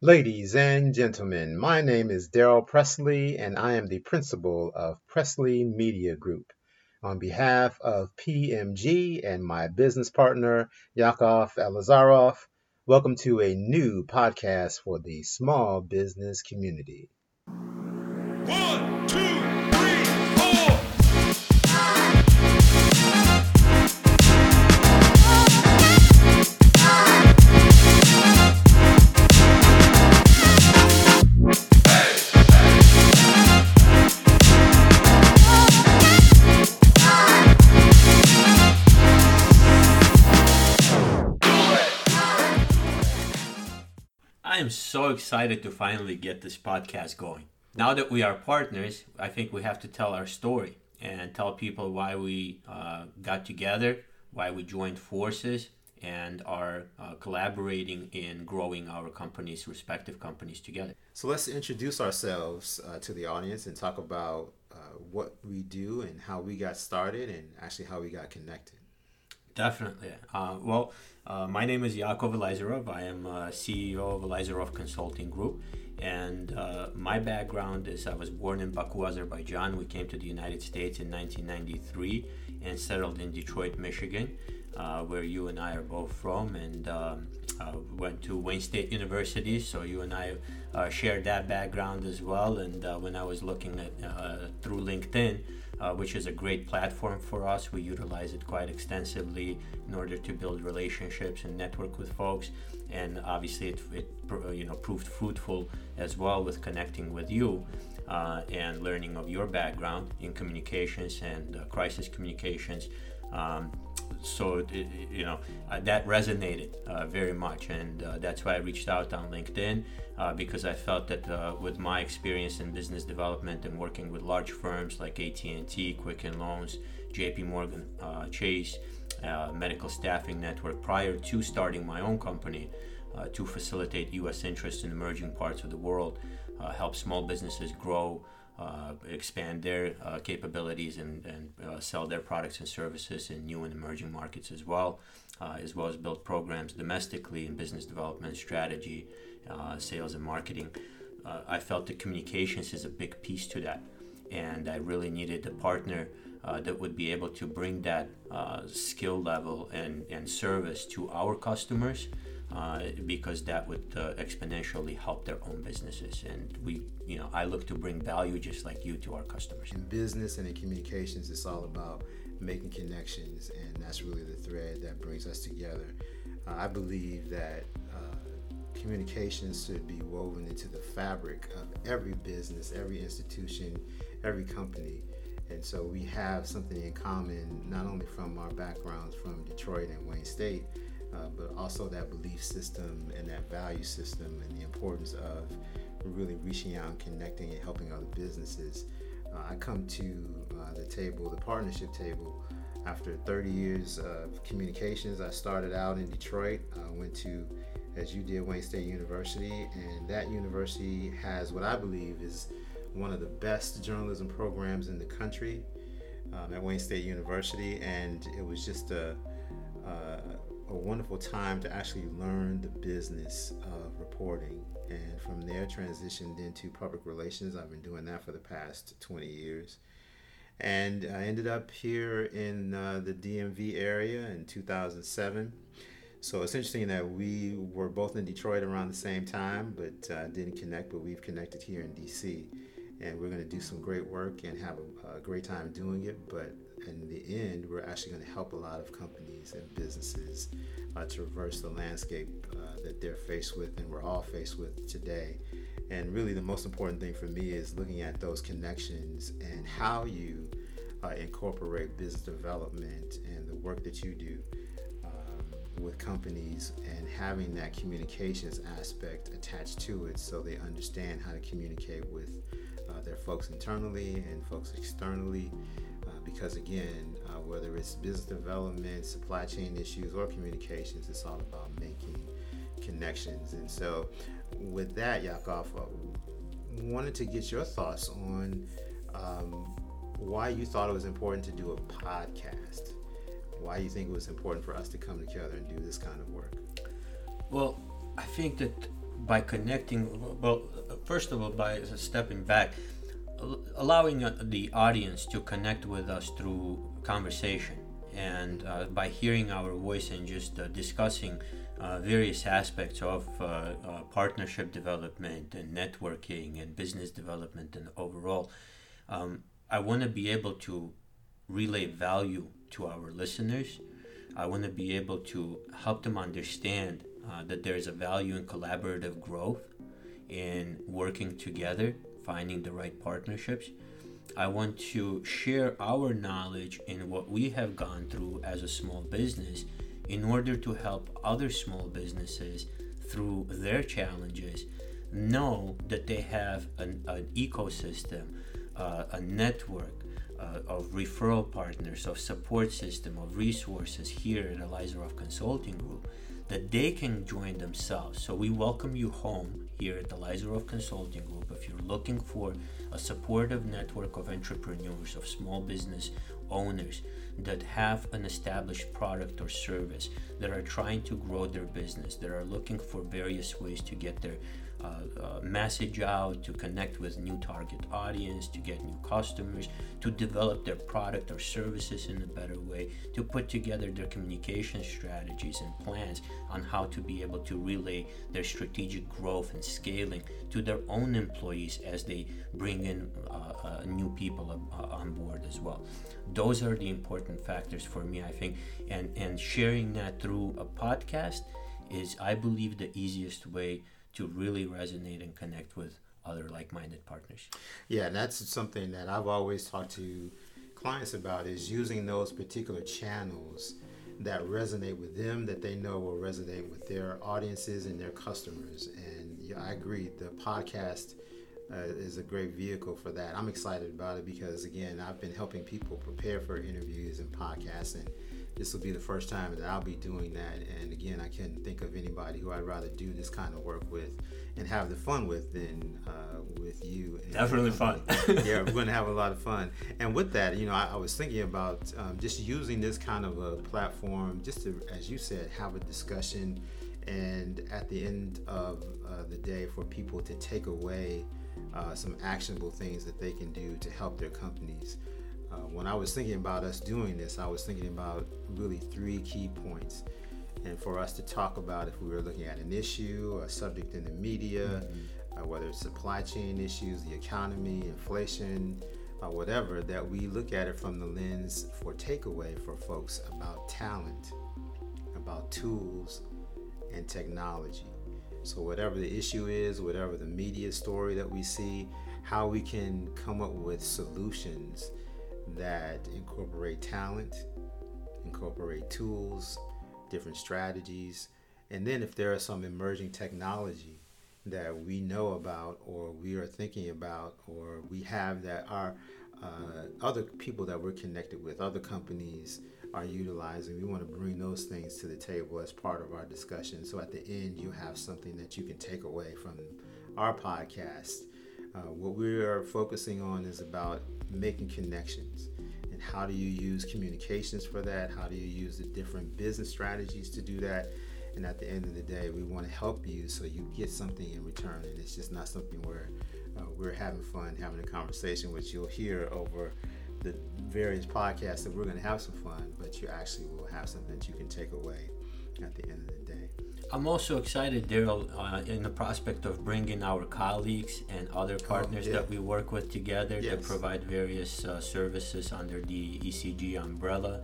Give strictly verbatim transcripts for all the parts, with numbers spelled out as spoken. Ladies and gentlemen, my name is Darrell Pressley, and I am the principal of Pressley Media Group. On behalf of P M G and my business partner, Yakov Elizarov, welcome to a new podcast for the small business community. One, two, three, four. I am so excited to finally get this podcast going. Now that we are partners, I think we have to tell our story and tell people why we uh, got together, why we joined forces, and are uh, collaborating in growing our companies, respective companies together. So let's introduce ourselves uh, to the audience and talk about uh, what we do and how we got started and actually how we got connected. Definitely. Uh, well, uh, my name is Yakov Elizarov. I am uh, C E O of Elizarov Consulting Group. And uh, my background is I was born in Baku, Azerbaijan. We came to the United States in nineteen ninety-three and settled in Detroit, Michigan, uh, where you and I are both from. And um, uh, went to Wayne State University, so you and I uh, shared that background as well. And uh, when I was looking at uh, through LinkedIn, Uh, which is a great platform for us. We utilize it quite extensively in order to build relationships and network with folks. And obviously it, it you know, proved fruitful as well with connecting with you uh, and learning of your background in communications and uh, crisis communications. Um, so, it, you know, uh, that resonated uh, very much. And uh, that's why I reached out on LinkedIn uh, because I felt that uh, with my experience in business development and working with large firms like A T and T, Quicken Loans, JPMorgan uh, Chase, uh, Medical Staffing Network, prior to starting my own company uh, to facilitate U S interests in emerging parts of the world, uh, help small businesses grow, Uh, expand their uh, capabilities and, and uh, sell their products and services in new and emerging markets as well, uh, as well as build programs domestically in business development, strategy, uh, sales and marketing. Uh, I felt that communications is a big piece to that, and I really needed a partner uh, that would be able to bring that uh, skill level and, and service to our customers, Uh, because that would uh, exponentially help their own businesses. And we, you know, I look to bring value just like you to our customers. In business and in communications, it's all about making connections, and that's really the thread that brings us together. Uh, I believe that uh, communications should be woven into the fabric of every business, every institution, every company. And so we have something in common, not only from our backgrounds from Detroit and Wayne State, Uh, but also that belief system and that value system and the importance of really reaching out and connecting and helping other businesses. Uh, I come to uh, the table, the partnership table, after thirty years of communications. I started out in Detroit, uh, went to, as you did, Wayne State University, and that university has what I believe is one of the best journalism programs in the country um, at Wayne State University, and it was just a uh, a wonderful time to actually learn the business of reporting, and from there transitioned into public relations. I've been doing that for the past twenty years, and I ended up here in uh, the D M V area in two thousand seven. So it's interesting that we were both in Detroit around the same time, but uh, didn't connect, but we've connected here in D C, and we're going to do some great work and have a, a great time doing it. But in the end, we're actually going to help a lot of companies and businesses uh, traverse the landscape uh, that they're faced with, and we're all faced with today. And really the most important thing for me is looking at those connections and how you uh, incorporate business development and the work that you do um, with companies, and having that communications aspect attached to it so they understand how to communicate with uh, their folks internally and folks externally. Because again, uh, whether it's business development, supply chain issues, or communications, it's all about making connections. And so with that, Yakov, I wanted to get your thoughts on um, why you thought it was important to do a podcast, why you think it was important for us to come together and do this kind of work. Well, I think that by connecting, well, first of all, by stepping back, allowing the audience to connect with us through conversation and uh, by hearing our voice and just uh, discussing uh, various aspects of uh, uh, partnership development and networking and business development and overall. Um, I want to be able to relay value to our listeners. I want to be able to help them understand uh, that there is a value in collaborative growth, in working together, finding the right partnerships. I want to share our knowledge in what we have gone through as a small business in order to help other small businesses through their challenges know that they have an, an ecosystem, uh, a network uh, of referral partners, of support system, of resources here at Elizarov Consulting Group that they can join themselves. So we welcome you home here at the Elizarov Consulting Group. If you're looking for a supportive network of entrepreneurs, of small business owners that have an established product or service, that are trying to grow their business, that are looking for various ways to get their uh, uh, message out, to connect with new target audience, to get new customers, to develop their product or services in a better way, to put together their communication strategies and plans on how to be able to relay their strategic growth and scaling to their own employees as they bring in uh, uh, new people uh, on board as well. Those are the important factors for me, I think, and, and sharing that through a podcast is, I believe, the easiest way to really resonate and connect with other like-minded partners. Yeah, and that's something that I've always talked to clients about, is using those particular channels that resonate with them, that they know will resonate with their audiences and their customers. And yeah, I agree, the podcast uh, is a great vehicle for that. I'm excited about it because, again, I've been helping people prepare for interviews and podcasts, and this will be the first time that I'll be doing that. And again, I can't think of anybody who I'd rather do this kind of work with and have the fun with than uh, with you. And definitely fun. Yeah, we're going to have a lot of fun. And with that, you know, I, I was thinking about um, just using this kind of a platform just to, as you said, have a discussion. And at the end of uh, the day, for people to take away uh, some actionable things that they can do to help their companies. Uh, when I was thinking about us doing this, I was thinking about really three key points. And for us to talk about, if we were looking at an issue, a subject in the media, mm-hmm. uh, whether it's supply chain issues, the economy, inflation, uh, whatever, that we look at it from the lens for takeaway for folks about talent, about tools and technology. So whatever the issue is, whatever the media story that we see, how we can come up with solutions that incorporate talent, incorporate tools, different strategies, and then if there are some emerging technology that we know about or we are thinking about or we have that our uh, other people that we're connected with, other companies are utilizing, we want to bring those things to the table as part of our discussion. So at the end, you have something that you can take away from our podcast. Uh, what we are focusing on is about making connections, and how do you use communications for that? How do you use the different business strategies to do that? And at the end of the day, we want to help you so you get something in return. And it's just not something where uh, we're having fun, having a conversation, which you'll hear over the various podcasts that we're going to have some fun, but you actually will have something that you can take away at the end of the day. I'm also excited, Darrell, uh, in the prospect of bringing our colleagues and other partners oh, yeah. that we work with together yes. that provide various uh, services under the E C G umbrella,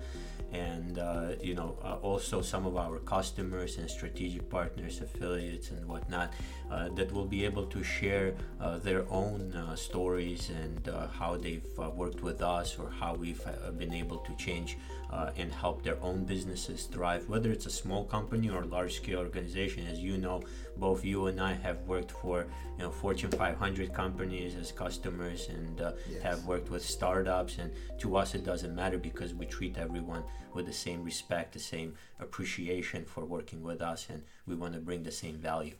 and uh, you know, uh, also some of our customers and strategic partners, affiliates, and whatnot, uh, that will be able to share uh, their own uh, stories and uh, how they've uh, worked with us or how we've uh, been able to change uh, and help their own businesses thrive, whether it's a small company or a large-scale organization. As you know, both you and I have worked for, you know, Fortune five hundred companies as customers, and uh, yes. have worked with startups. And to us, it doesn't matter because we treat everyone with the same respect, the same appreciation for working with us, and we want to bring the same value.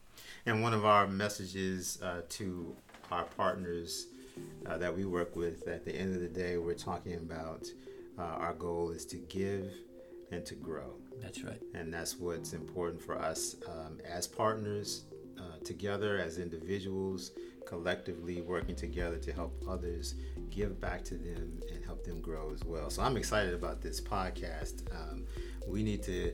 And one of our messages uh, to our partners uh, that we work with, at the end of the day, we're talking about uh, our goal is to give and to grow. That's right. And that's what's important for us um, as partners uh, together as individuals, collectively working together to help others, give back to them, and help them grow as well. So I'm excited about this podcast. Um, we need to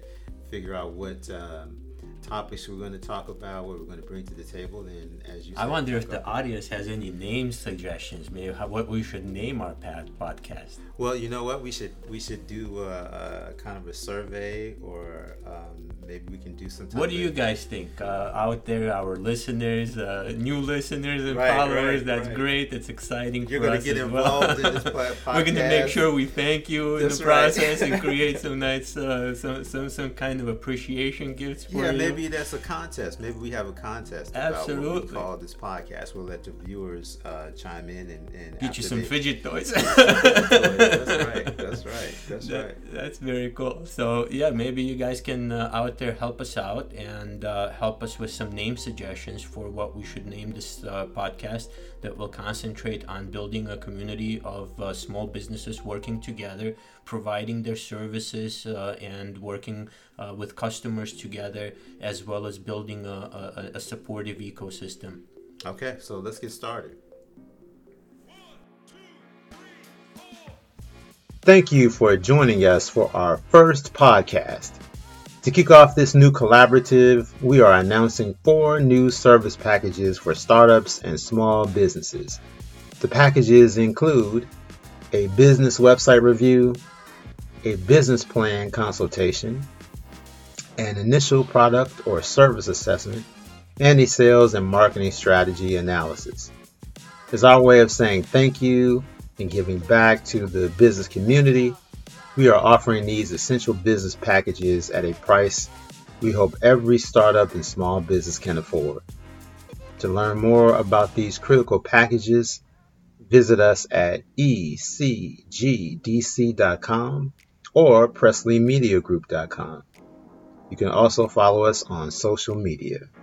figure out what um, topics we're going to talk about, what we're going to bring to the table. And as you said, I wonder if the audience has any name suggestions, maybe how, what we should name our podcast. Well, you know what? We should we should do a, a kind of a survey, or um, maybe we can do some type. What do you guys think? Uh, out there, our listeners, uh, new listeners and right, followers, right, that's right. Great. That's exciting You're for us You're going to get involved well. in this podcast. We're going to make sure we thank you in that's the process right. and create some nice, uh, some, some, some kind of appreciation gifts for yeah, you. Maybe that's a contest. Maybe we have a contest Absolutely. about what we call this podcast. We'll let the viewers uh, chime in and, and get you some fidget toys. That's right. That's right. That's that, right. That's very cool. So yeah, maybe you guys can uh, out there help us out and uh, help us with some name suggestions for what we should name this uh, podcast that will concentrate on building a community of uh, small businesses working together, providing their services uh, and working uh, with customers together, as well as building a, a, a supportive ecosystem. Okay, so let's get started. One, two, three, four. Thank you for joining us for our first podcast. To kick off this new collaborative, we are announcing four new service packages for startups and small businesses. The packages include a business website review, a business plan consultation, an initial product or service assessment, and a sales and marketing strategy analysis. As our way of saying thank you and giving back to the business community, we are offering these essential business packages at a price we hope every startup and small business can afford. To learn more about these critical packages, visit us at e c g d c dot com or pressley media group dot com. You can also follow us on social media.